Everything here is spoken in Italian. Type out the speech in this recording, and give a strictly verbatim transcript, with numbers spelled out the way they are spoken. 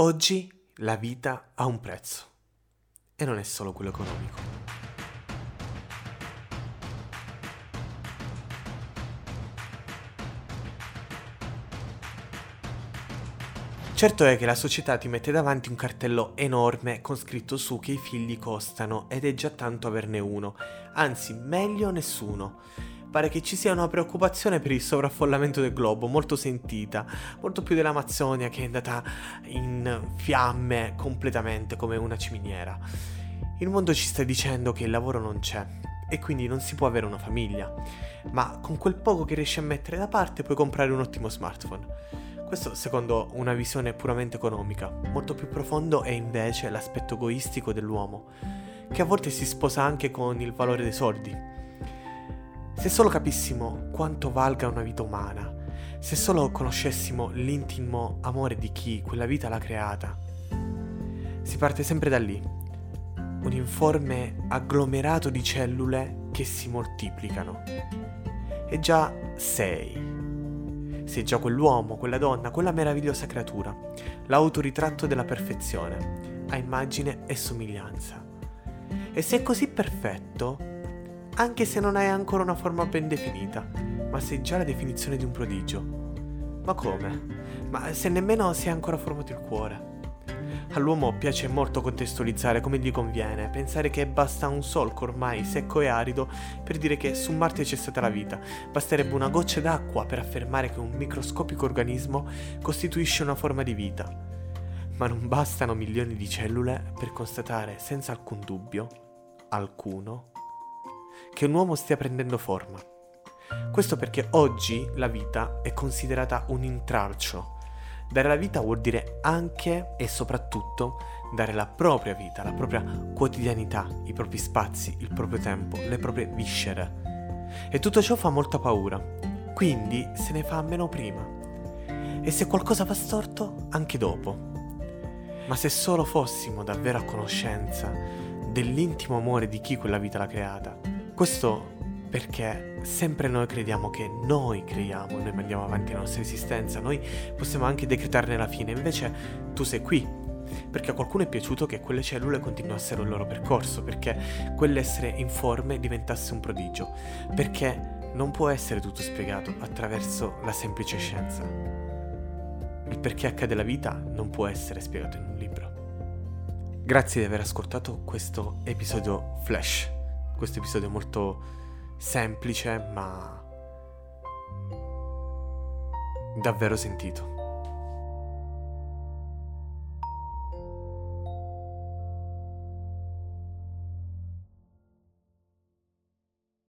Oggi la vita ha un prezzo e non è solo quello economico. Certo è che la società ti mette davanti un cartello enorme con scritto su che i figli costano ed è già tanto averne uno, anzi meglio nessuno. Pare che ci sia una preoccupazione per il sovraffollamento del globo, molto sentita, molto più dell'Amazzonia che è andata in fiamme completamente come una ciminiera. Il mondo ci sta dicendo che il lavoro non c'è e quindi non si può avere una famiglia, ma con quel poco che riesci a mettere da parte puoi comprare un ottimo smartphone. Questo secondo una visione puramente economica. Molto più profondo è invece l'aspetto egoistico dell'uomo, che a volte si sposa anche con il valore dei soldi. Se solo capissimo quanto valga una vita umana, se solo conoscessimo l'intimo amore di chi quella vita l'ha creata. Si parte sempre da lì, un informe agglomerato di cellule che si moltiplicano. E già sei. Sei già quell'uomo, quella donna, quella meravigliosa creatura, l'autoritratto della perfezione, a immagine e somiglianza. E se è così perfetto, anche se non hai ancora una forma ben definita, ma sei già la definizione di un prodigio. Ma come? Ma se nemmeno si è ancora formato il cuore. All'uomo piace molto contestualizzare come gli conviene, pensare che basta un solco ormai secco e arido per dire che su Marte c'è stata la vita, basterebbe una goccia d'acqua per affermare che un microscopico organismo costituisce una forma di vita. Ma non bastano milioni di cellule per constatare senza alcun dubbio, alcuno, che un uomo stia prendendo forma. Questo perché oggi la vita è considerata un intralcio. Dare la vita vuol dire anche e soprattutto dare la propria vita, la propria quotidianità, i propri spazi, il proprio tempo, le proprie viscere. E tutto ciò fa molta paura, quindi se ne fa meno prima. E se qualcosa va storto, anche dopo. Ma se solo fossimo davvero a conoscenza dell'intimo amore di chi quella vita l'ha creata. Questo perché sempre noi crediamo che noi creiamo, noi mandiamo avanti la nostra esistenza, noi possiamo anche decretarne la fine, invece tu sei qui, perché a qualcuno è piaciuto che quelle cellule continuassero il loro percorso, perché quell'essere informe diventasse un prodigio, perché non può essere tutto spiegato attraverso la semplice scienza. Il perché accade la vita non può essere spiegato in un libro. Grazie di aver ascoltato questo episodio Flash. Questo episodio è molto semplice, ma davvero sentito.